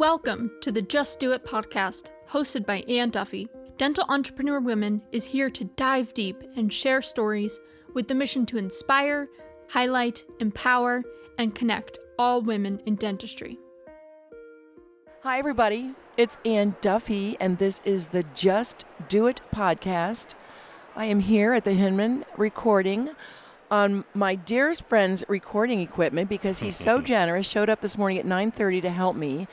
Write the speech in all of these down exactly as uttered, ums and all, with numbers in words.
Welcome to the Just Do It podcast, hosted by Ann Duffy. Dental Entrepreneur Women is here to dive deep and share stories with the mission to inspire, highlight, empower, and connect all women in dentistry. Hi, everybody. It's Ann Duffy, and this is the Just Do It podcast. I am here at the Hinman recording on my dearest friend's recording equipment because he's so generous, showed up this morning at nine thirty to help me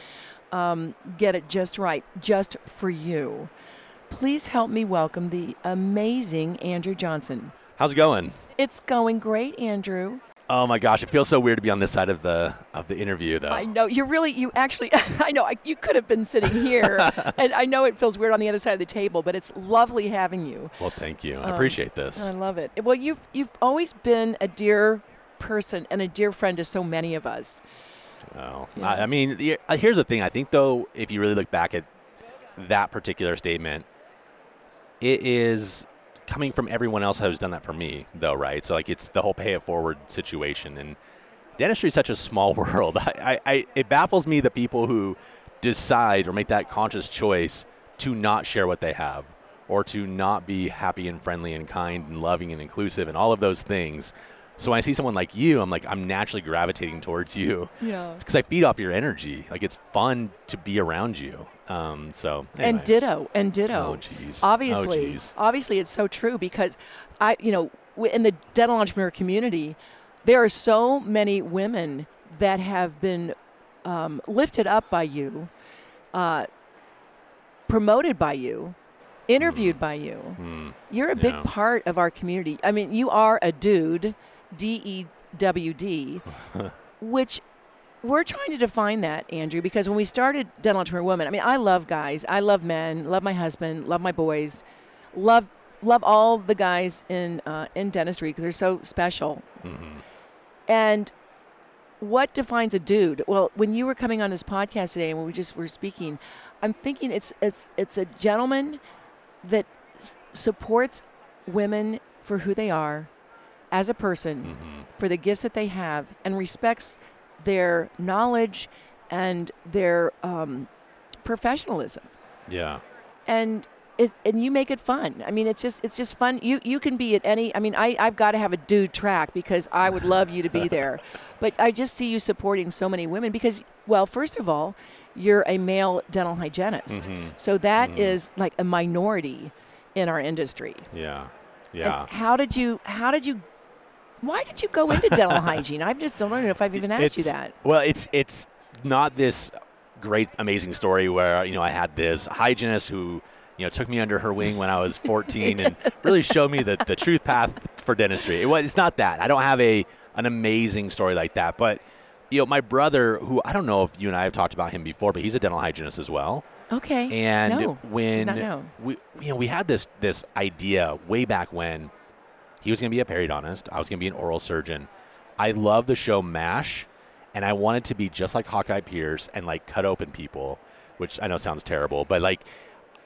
um, get it just right, just for you. Please help me welcome the amazing Andrew Johnson. How's it going? It's going great, Andrew. Oh my gosh, it feels so weird to be on this side of the of the interview, though. I know, you really, you actually, I know, I, you could have been sitting here, and I know it feels weird on the other side of the table, but it's lovely having you. Well, thank you. I um, appreciate this. I love it. Well, you've you've always been a dear person and a dear friend to so many of us. Oh, you know? I, I mean, here's the thing. I think, though, if you really look back at that particular statement, it is coming from everyone else who's done that for me, though, right? So, like, it's the whole pay it forward situation. And dentistry is such a small world. I, I, it baffles me the people who decide or make that conscious choice to not share what they have or to not be happy and friendly and kind and loving and inclusive and all of those things. So when I see someone like you, I'm like, I'm naturally gravitating towards you. Yeah. It's because I feed off your energy. Like, it's fun to be around you. Um, so anyway. And ditto, and ditto. Oh, geez. Obviously, oh, geez. obviously, it's so true because I, you know, in the dental entrepreneur community, there are so many women that have been um, lifted up by you, uh, promoted by you, interviewed mm. by you. Mm. You're a big yeah. part of our community. I mean, you are a dude. D E W D, which we're trying to define that, Andrew, because when we started Dental Entrepreneur Woman, I mean, I love guys, I love men, love my husband, love my boys, love love all the guys in uh, in dentistry because they're so special. Mm-hmm. And what defines a dude? Well, when you were coming on this podcast today and when we just were speaking, I'm thinking it's it's it's a gentleman that s- supports women for who they are as a person, mm-hmm. for the gifts that they have, and respects their knowledge and their um, professionalism. Yeah. And it, and you make it fun. I mean, it's just it's just fun. You you can be at any. I mean, I I've got to have a dude track because I would love you to be there, but I just see you supporting so many women because, well, first of all, you're a male dental hygienist, mm-hmm. so that mm-hmm. is like a minority in our industry. Yeah. Yeah. And how did you? How did you? Why did you go into dental hygiene? I just don't know if I've even asked it's, you that. Well, it's it's not this great, amazing story where, you know, I had this hygienist who, you know, took me under her wing when I was fourteen and really showed me the, the truth path for dentistry. It was, it's not that. I don't have a an amazing story like that. But, you know, my brother, who I don't know if you and I have talked about him before, but he's a dental hygienist as well. Okay. And no, when did not know. we, you know, we had this this idea way back when. He was going to be a periodontist. I was going to be an oral surgeon. I love the show MASH, and I wanted to be just like Hawkeye Pierce and like cut open people, which I know sounds terrible, but like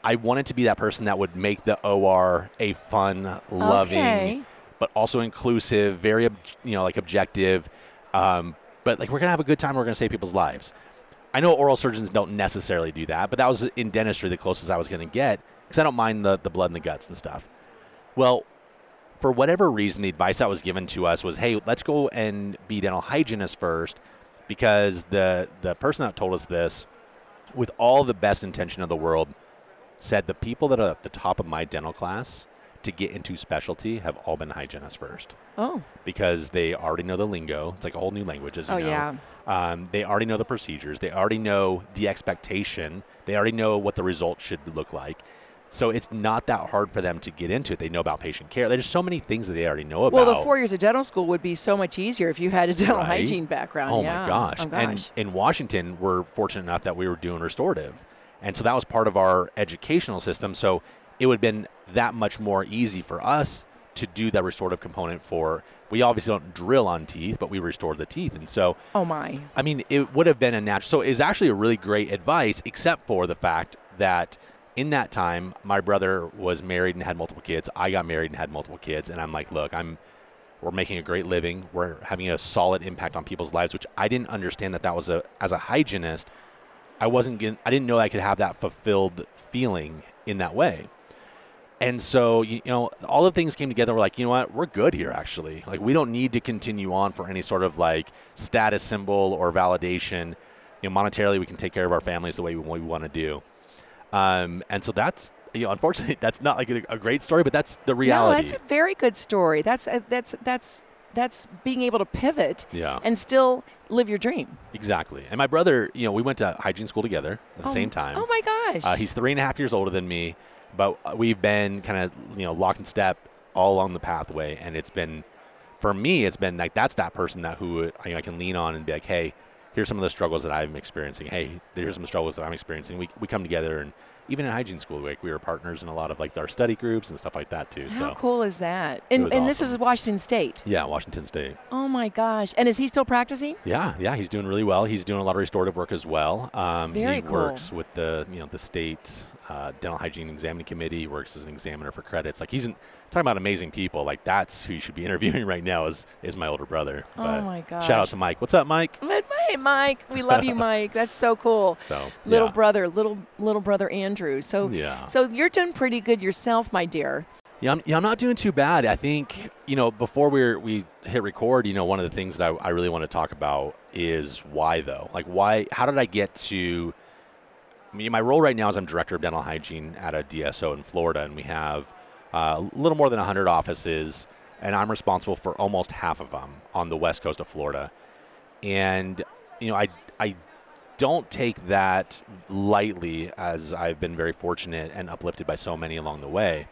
I wanted to be that person that would make the O R a fun, loving, okay. but also inclusive, very you know like objective. Um, but like we're going to have a good time. We're going to save people's lives. I know oral surgeons don't necessarily do that, but that was in dentistry the closest I was going to get because I don't mind the, the blood and the guts and stuff. Well, for whatever reason, the advice that was given to us was, hey, let's go and be dental hygienists first because the, the person that told us this, with all the best intention of the world, said the people that are at the top of my dental class to get into specialty have all been hygienists first. Oh. Because they already know the lingo. It's like a whole new language, as you oh, know. Yeah. Um, they already know the procedures. They already know the expectation. They already know what the results should look like. So it's not that hard for them to get into it. They know about patient care. There's so many things that they already know about. Well, the four years of dental school would be so much easier if you had a dental right? hygiene background. Oh, yeah. my gosh. Oh, gosh. And in Washington, we're fortunate enough that we were doing restorative. And so that was part of our educational system. So it would have been that much more easy for us to do that restorative component for, we obviously don't drill on teeth, but we restore the teeth. And so, oh my, I mean, it would have been a natural, so it's actually a really great advice, except for the fact that in that time, my brother was married and had multiple kids. I got married and had multiple kids. And I'm like, look, I'm, we're making a great living. We're having a solid impact on people's lives, which I didn't understand that that was a, as a hygienist, I wasn't getting, I didn't know I could have that fulfilled feeling in that way. And so, you know, all the things came together. We're like, you know what? We're good here, actually. Like, we don't need to continue on for any sort of, like, status symbol or validation. You know, monetarily, we can take care of our families the way we, we want to do. Um, and so that's, you know, unfortunately, that's not, like, a, a great story, but that's the reality. No, that's a very good story. That's a, that's that's that's being able to pivot yeah. and still live your dream. Exactly. And my brother, you know, we went to hygiene school together at the oh, same time. Oh, my gosh. Uh, he's three and a half years older than me. But we've been kind of, you know, locked in step all along the pathway. And it's been, for me, it's been like, that's that person that who you know, I can lean on and be like, hey, here's some of the struggles that I'm experiencing. Hey, here's some struggles that I'm experiencing. We we come together. And even in hygiene school, like, we were partners in a lot of like our study groups and stuff like that, too. How so cool is that? And and awesome. This was Washington State. Yeah, Washington State. Oh, my gosh. And is he still practicing? Yeah. Yeah. He's doing really well. He's doing a lot of restorative work as well. Um, Very he cool. works with the, you know, the state uh, dental hygiene examining committee. He works as an examiner for credits. Like, he's an, talking about amazing people. Like, that's who you should be interviewing right now is, is my older brother. But oh, my gosh. Shout out to Mike. What's up, Mike? Hey, Mike. We love you, Mike. That's so cool. So, little yeah. brother, little little brother Andrew. So, yeah. so you're doing pretty good yourself, my dear. Yeah, I'm, yeah, I'm not doing too bad. I think, you know, before we we hit record, you know, one of the things that I, I really want to talk about is why, though. Like, why? How did I get to? I mean, my role right now is I'm director of dental hygiene at a D S O in Florida, and we have uh, a little more than one hundred offices, and I'm responsible for almost half of them on the west coast of Florida. And, you know, I, I don't take that lightly, as I've been very fortunate and uplifted by so many along the way.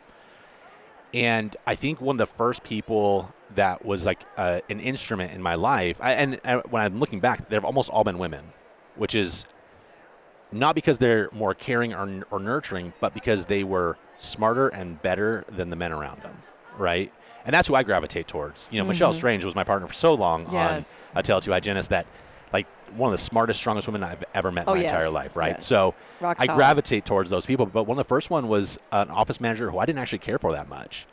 And I think one of the first people that was like uh, an instrument in my life, I, and uh, when I'm looking back, they've almost all been women, which is not because they're more caring or, or nurturing, but because they were smarter and better than the men around them, right? And that's who I gravitate towards. You know, mm-hmm. Michelle Strange was my partner for so long yes. on A Tale of Two Hygienists, that, like, one of the smartest, strongest women I've ever met in oh, my yes. entire life, right? Yes. So Rock I solid. gravitate towards those people. But one of the first one was an office manager who I didn't actually care for that much.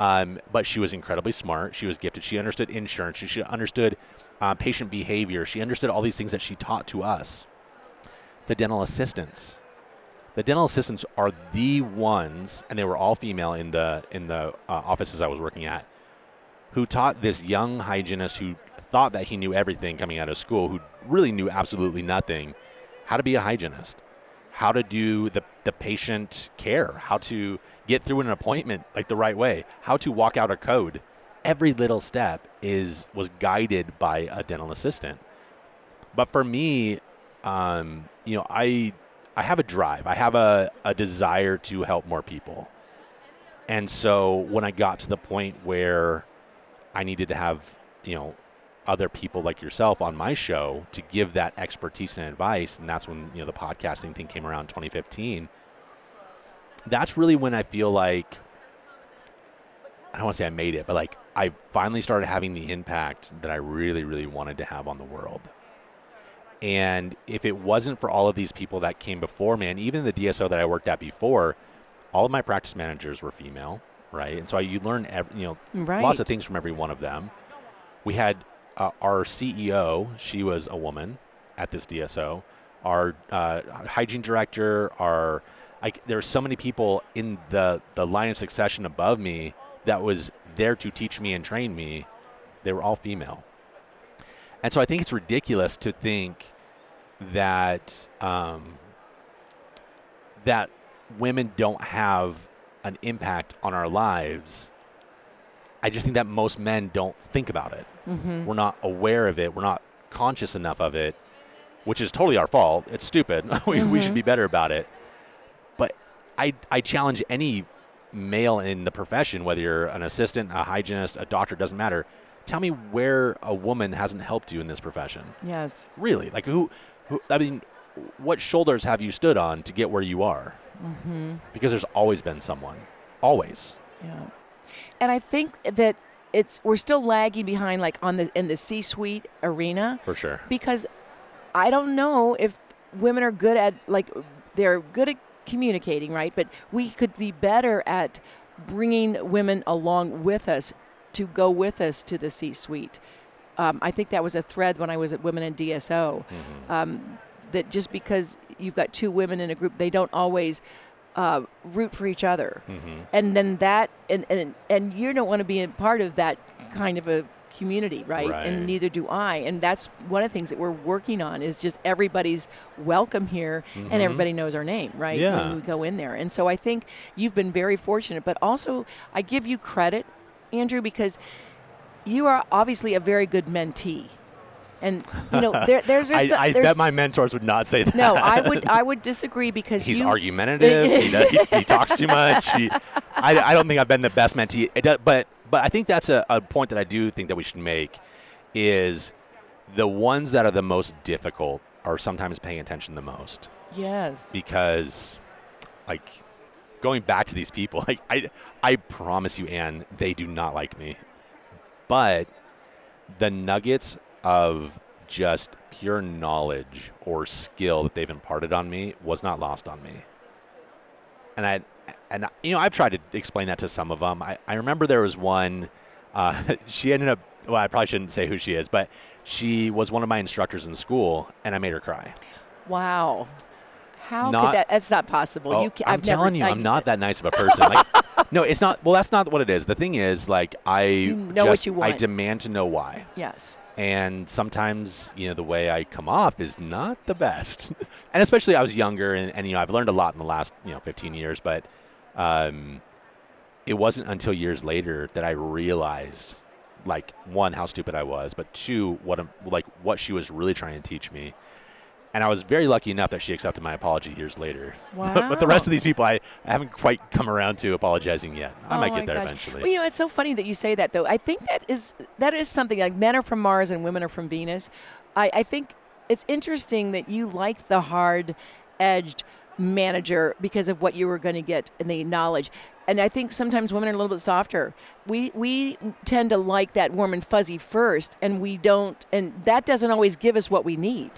Um, but she was incredibly smart. She was gifted. She understood insurance. She, she understood uh, patient behavior. She understood all these things that she taught to us. The dental assistants. The dental assistants are the ones, and they were all female in the in the uh, offices I was working at, who taught this young hygienist who thought that he knew everything coming out of school, who really knew absolutely nothing, how to be a hygienist, how to do the, the patient care, how to get through an appointment like the right way, how to walk out a code. Every little step is was guided by a dental assistant. But for me, um, you know, I... I have a drive. I have a, a desire to help more people. And so when I got to the point where I needed to have, you know, other people like yourself on my show to give that expertise and advice, and that's when, you know, the podcasting thing came around in twenty fifteen, that's really when I feel like, I don't want to say I made it, but like I finally started having the impact that I really, really wanted to have on the world. And if it wasn't for all of these people that came before me, and even the D S O that I worked at before, all of my practice managers were female, right? And so I, you learn, every, you know, right. lots of things from every one of them. We had uh, our C E O; she was a woman at this D S O. Our uh, hygiene director, our like, there were so many people in the the line of succession above me that was there to teach me and train me. They were all female. And so I think it's ridiculous to think that um, that women don't have an impact on our lives. I just think that most men don't think about it. Mm-hmm. We're not aware of it. We're not conscious enough of it, which is totally our fault. It's stupid. we, mm-hmm. we should be better about it. But I, I challenge any male in the profession, whether you're an assistant, a hygienist, a doctor, doesn't matter. Tell me where a woman hasn't helped you in this profession. Yes. Really? Like who, who, I mean, what shoulders have you stood on to get where you are? Mm-hmm. Because there's always been someone, always. Yeah. And I think that it's, we're still lagging behind, like on the, in the C-suite arena. For sure. Because I don't know if women are good at, like they're good at communicating, right? But we could be better at bringing women along with us to go with us to the C-suite. Um, I think that was a thread when I was at Women in D S O. Mm-hmm. Um, that just because you've got two women in a group, they don't always uh, root for each other. Mm-hmm. And then that, and, and and you don't want to be a part of that kind of a community, right? right? And neither do I. And that's one of the things that we're working on is just everybody's welcome here, mm-hmm. and everybody knows our name, right? Yeah. When we go in there. And so I think you've been very fortunate, but also I give you credit, Andrew, because you are obviously a very good mentee. And, you know, there, there's... there's, I, some, I there's, bet my mentors would not say that. No, I would I would disagree because He's you, argumentative. he, does, he, he talks too much. He, I, I don't think I've been the best mentee. It does, but but I think that's a, a point that I do think that we should make is the ones that are the most difficult are sometimes paying attention the most. Yes. Because, like... going back to these people, like I, I promise you, Ann, they do not like me. But the nuggets of just pure knowledge or skill that they've imparted on me was not lost on me. And I, and I, you know, I've tried to explain that to some of them. I, I remember there was one. Uh, she ended up. Well, I probably shouldn't say who she is, but she was one of my instructors in school, and I made her cry. Wow. How not, could that? That's not possible. Oh, you can, I'm I've telling never, you, I, I'm not that nice of a person. Like, no, it's not. Well, that's not what it is. The thing is, like, I you know just, what you want. I demand to know why. Yes. And sometimes, you know, the way I come off is not the best. And especially, I was younger, and, and you know, I've learned a lot in the last, you know, fifteen years. But um, it wasn't until years later that I realized, like, one, how stupid I was, but two, what like what she was really trying to teach me. And I was very lucky enough that she accepted my apology years later. Wow. But, but the rest of these people, I, I haven't quite come around to apologizing yet. I oh might get there gosh. eventually. Well, you know, it's so funny that you say that, though. I think that is that is something like men are from Mars and women are from Venus. I, I think it's interesting that you liked the hard-edged manager because of what you were going to get and the knowledge. And I think sometimes women are a little bit softer. We we tend to like that warm and fuzzy first, and we don't, and that doesn't always give us what we need.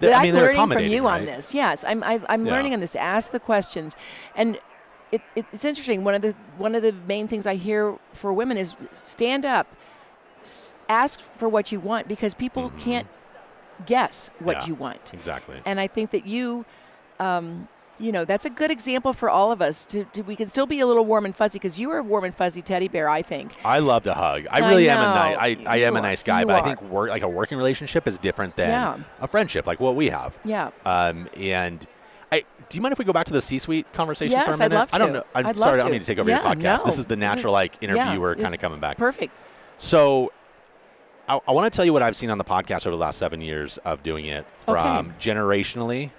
But I mean, I'm learning from you right? on this. Yes, I'm. I, I'm yeah. learning on this. Ask the questions, and it, it, it's interesting. One of the one of the main things I hear for women is stand up, s- ask for what you want because people mm-hmm. can't guess what yeah, you want. Exactly. And I think that you, um, you know, that's a good example for all of us. To, to we can still be a little warm and fuzzy because you are a warm and fuzzy teddy bear. I think. I love to hug. I really I am a nice. I, I am are. a nice guy, you but are. I think work like a working relationship is different than yeah. a friendship, like what we have. Yeah. Um. And I do you mind if we go back to the C-suite conversation yes, for a minute? I'd love to. I don't know. I'm I'd sorry. Love to. I don't need to take over yeah, your podcast. No. This is the natural is, like interviewer yeah, kind of coming back. Perfect. So, I, I want to tell you what I've seen on the podcast over the last seven years of doing it from okay. generationally.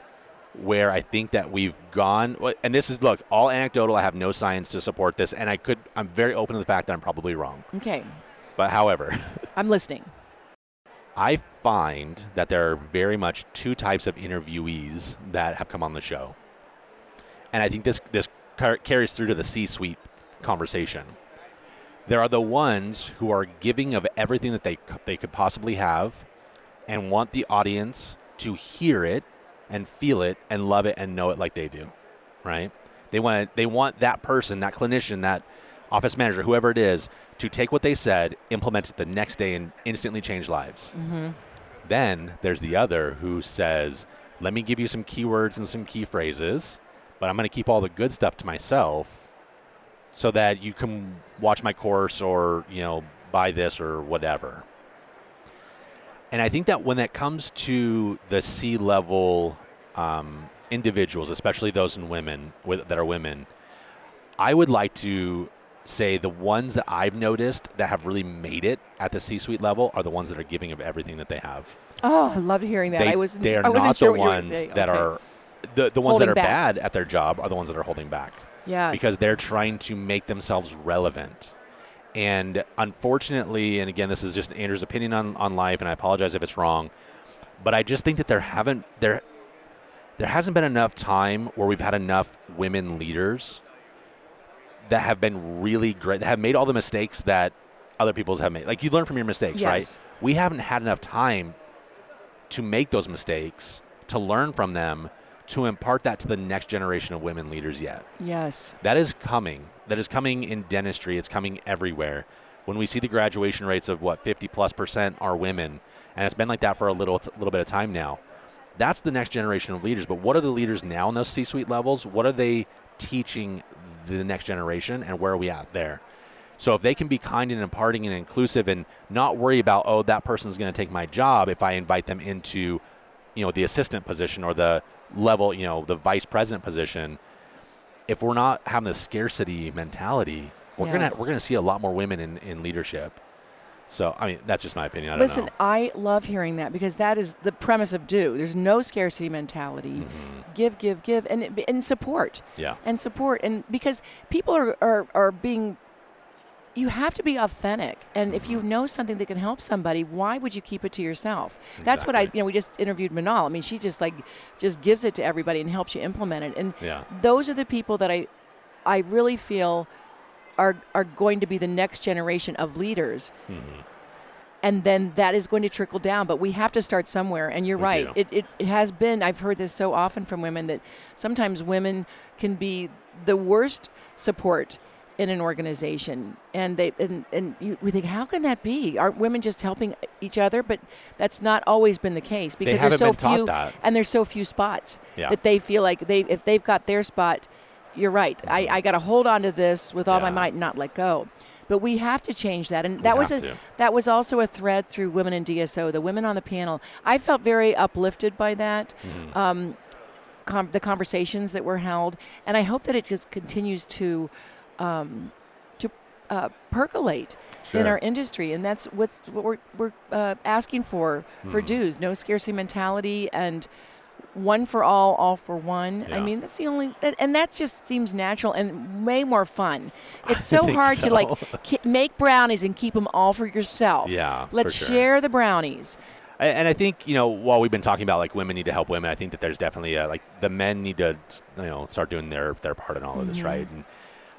Where I think that we've gone, and this is, look, all anecdotal, I have no science to support this, and I could, I'm very open to the fact that I'm probably wrong. Okay. But however. I'm listening. I find that there are very much two types of interviewees that have come on the show. And I think this, this car- carries through to the C-suite conversation. There are the ones who are giving of everything that they they could possibly have and want the audience to hear it and feel it and love it and know it like they do, right? They want they want that person, that clinician, that office manager, whoever it is, to take what they said, implement it the next day, and instantly change lives. Mm-hmm. Then there's the other who says, let me give you some keywords and some key phrases, but I'm going to keep all the good stuff to myself so that you can watch my course or, you know, buy this or whatever. And I think that when it comes to the C-level um, individuals, especially those in women with, that are women, I would like to say the ones that I've noticed that have really made it at the C-suite level are the ones that are giving of everything that they have. Oh, I loved hearing that. They, I was. They are I wasn't not sure the ones that okay. are the the ones holding that are back. Bad at their job are the ones that are holding back. Yes. Because they're trying to make themselves relevant. And unfortunately, and again, this is just Andrew's opinion on, on life, and I apologize if it's wrong, but I just think that there haven't there there hasn't been enough time where we've had enough women leaders that have been really great, that have made all the mistakes that other people's have made. Like, you learn from your mistakes, yes. right? We haven't had enough time to make those mistakes, to learn from them, to impart that to the next generation of women leaders yet. Yes. That is coming. That is coming in dentistry. It's coming everywhere. When we see the graduation rates of, what, fifty plus percent are women, and it's been like that for a little, a little bit of time now, That's the next generation of leaders. But what are the leaders now in those C-suite levels? What are they teaching the next generation, and where are we at there? So if they can be kind and imparting and inclusive and not worry about, oh, that person's going to take my job if I invite them into, you know, the assistant position or the level, you know, the vice president position. If we're not having this scarcity mentality, we're yes. gonna we're gonna see a lot more women in, in leadership. So, I mean, that's just my opinion. I don't Listen, know. I love hearing that, because that is the premise of Do. There's no scarcity mentality. Mm-hmm. Give, give, give, and and support. Yeah. And support. And because people are, are, are being, you have to be authentic. And mm-hmm. if you know something that can help somebody, why would you keep it to yourself? Exactly. That's what I, you know, we just interviewed Manal. I mean, she just like, just gives it to everybody and helps you implement it. And yeah. those are the people that I, I really feel are are going to be the next generation of leaders. Mm-hmm. And then that is going to trickle down, but we have to start somewhere. And you're we right. It, it it has been, I've heard this so often from women, that sometimes women can be the worst support in an organization. And they and, and you, we think, how can that be? Aren't women just helping each other? But that's not always been the case, because there's so few that. and there's so few spots yeah. that they feel like they if they've got their spot. You're right. I, I got to hold on to this with all yeah. my might and not let go. But we have to change that. And that was a, that was also a thread through Women in D S O, the women on the panel. I felt very uplifted by that, mm-hmm. um, com- the conversations that were held. And I hope that it just continues to um, to uh, percolate sure. in our industry. And that's what's, what we're, we're uh, asking for, mm-hmm. for dues. No scarcity mentality, and one for all, all for one. Yeah. I mean, that's the only, and that just seems natural and way more fun. It's so hard so. to like make brownies and keep them all for yourself. Yeah, let's sure. share the brownies. And I think, you know, while we've been talking about like women need to help women, I think that there's definitely a, like the men need to, you know, start doing their their part in all of this, yeah. right? And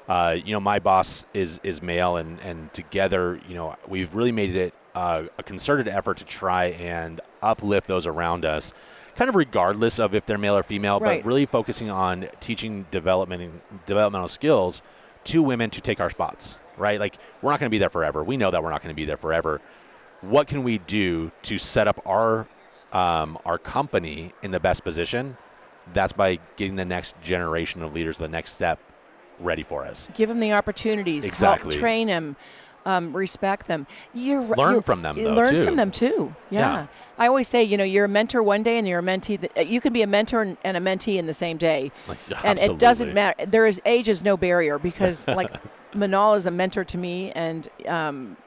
uh, you know, my boss is is male, and and together, you know, we've really made it uh, a concerted effort to try and uplift those around us. Kind of regardless of if they're male or female, right. but really focusing on teaching development and developmental skills to women to take our spots, right? Like, we're not going to be there forever. We know that we're not going to be there forever. What can we do to set up our um, our company in the best position? That's by getting the next generation of leaders, the next step, ready for us. Give them the opportunities. Exactly. Help train them. Um, respect them. You're, learn you're, from them, though, learn too. from them, too. Yeah. yeah. I always say, you know, you're a mentor one day and you're a mentee. That, you can be a mentor and, and a mentee in the same day. Like, and it doesn't matter. There is age is no barrier, because, like, Manal is a mentor to me, and um,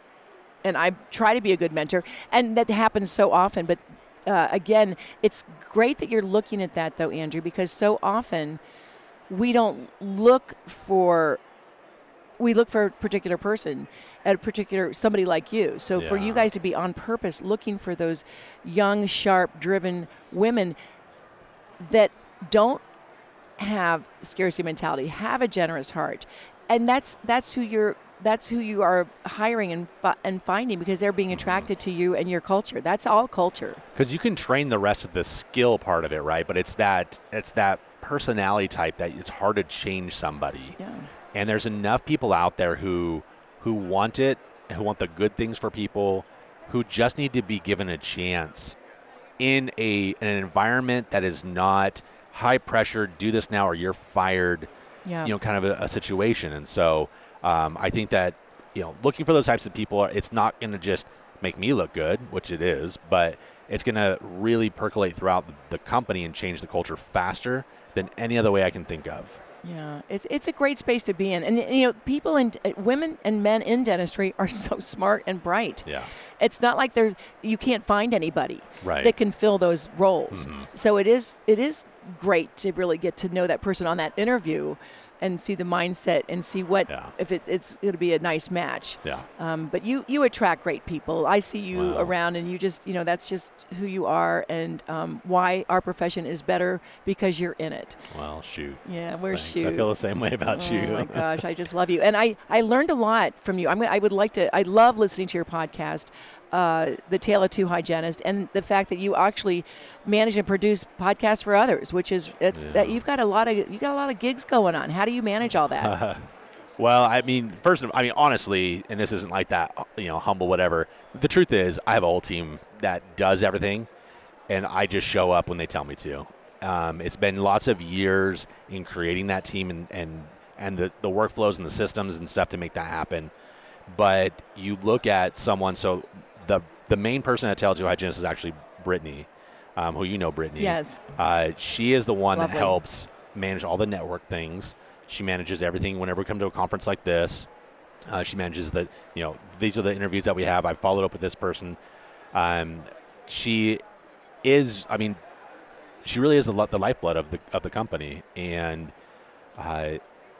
and I try to be a good mentor. And that happens so often. But, uh, again, it's great that you're looking at that, though, Andrew, because so often we don't look for We look for a particular person, at a particular somebody like you. So yeah. for you guys to be on purpose looking for those young, sharp, driven women that don't have scarcity mentality, have a generous heart, and that's that's who you're that's who you are hiring and and finding, because they're being attracted to you and your culture. That's all culture. Because you can train the rest of the skill part of it, right? But it's that it's that personality type that it's hard to change somebody. Yeah. And there's enough people out there who who want it, who want the good things for people, who just need to be given a chance in a an environment that is not high pressure, do this now or you're fired, yeah. you know, kind of a, a situation. And so um, I think that, you know, looking for those types of people, it's not going to just make me look good, which it is, but it's going to really percolate throughout the company and change the culture faster than any other way I can think of. Yeah, it's it's a great space to be in. And, you know, people in uh, women and men in dentistry are so smart and bright. Yeah. It's not like they're you can't find anybody right. that can fill those roles. Mm-hmm. So it is it is great to really get to know that person on that interview and see the mindset and see what yeah. if it, it's going to be a nice match. Yeah. Um, but you, you attract great people. I see you wow. around, and you just, you know, that's just who you are, and um, why our profession is better because you're in it. Well, shoot. Yeah, we're Thanks. shoot. I feel the same way about oh, you. Oh, my gosh. I just love you. And I, I learned a lot from you. I mean, I would like to, I love listening to your podcast, Uh, The Tale of Two Hygienists, and the fact that you actually manage and produce podcasts for others, which is it's yeah. that you've got a lot of you got a lot of gigs going on. How do you manage all that? Uh, well, I mean, first, I mean, honestly, and this isn't like that, you know, humble, whatever. The truth is, I have a whole team that does everything, and I just show up when they tell me to. Um, it's been lots of years in creating that team and, and, and the, the workflows and the systems and stuff to make that happen. But you look at someone, so the the main person at Tale of Two Hygienists is actually Brittany, um, who you know Brittany. Yes. Uh, she is the one Lovely. That helps manage all the network things. She manages everything whenever we come to a conference like this. Uh, she manages the, you know, these are the interviews that we have. I followed up with this person. Um, she is, I mean, she really is the lifeblood of the of the company, and uh,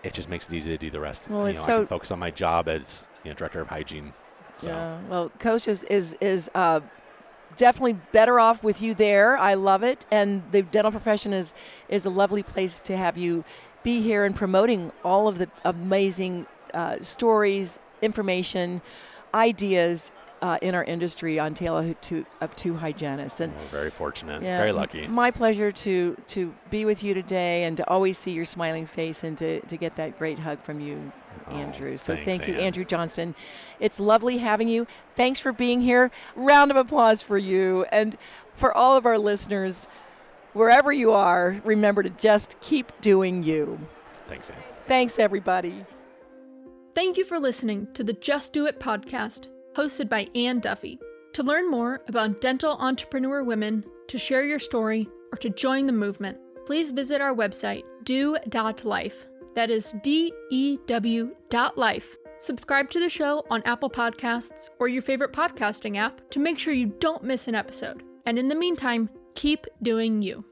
it just makes it easy to do the rest. Well, you know, so I can focus on my job as you know, director of hygiene. So. Yeah. Well, Coach is is, is uh, definitely better off with you there. I love it, and the dental profession is is a lovely place to have you be here and promoting all of the amazing uh, stories, information, ideas. Uh, in our industry on Tale of Two, of two Hygienists. And we're very fortunate, yeah, very lucky. My pleasure to to be with you today and to always see your smiling face and to, to get that great hug from you, oh, Andrew. So thanks, thank you, Ann. Andrew Johnson. It's lovely having you. Thanks for being here. Round of applause for you and for all of our listeners. Wherever you are, remember to just keep doing you. Thanks, Ann. Thanks, everybody. Thank you for listening to the Just Do It podcast, hosted by Ann Duffy. To learn more about dental entrepreneur women, to share your story, or to join the movement, please visit our website, D E W dot life. That is D E W dot life. Subscribe to the show on Apple Podcasts or your favorite podcasting app to make sure you don't miss an episode. And in the meantime, keep doing you.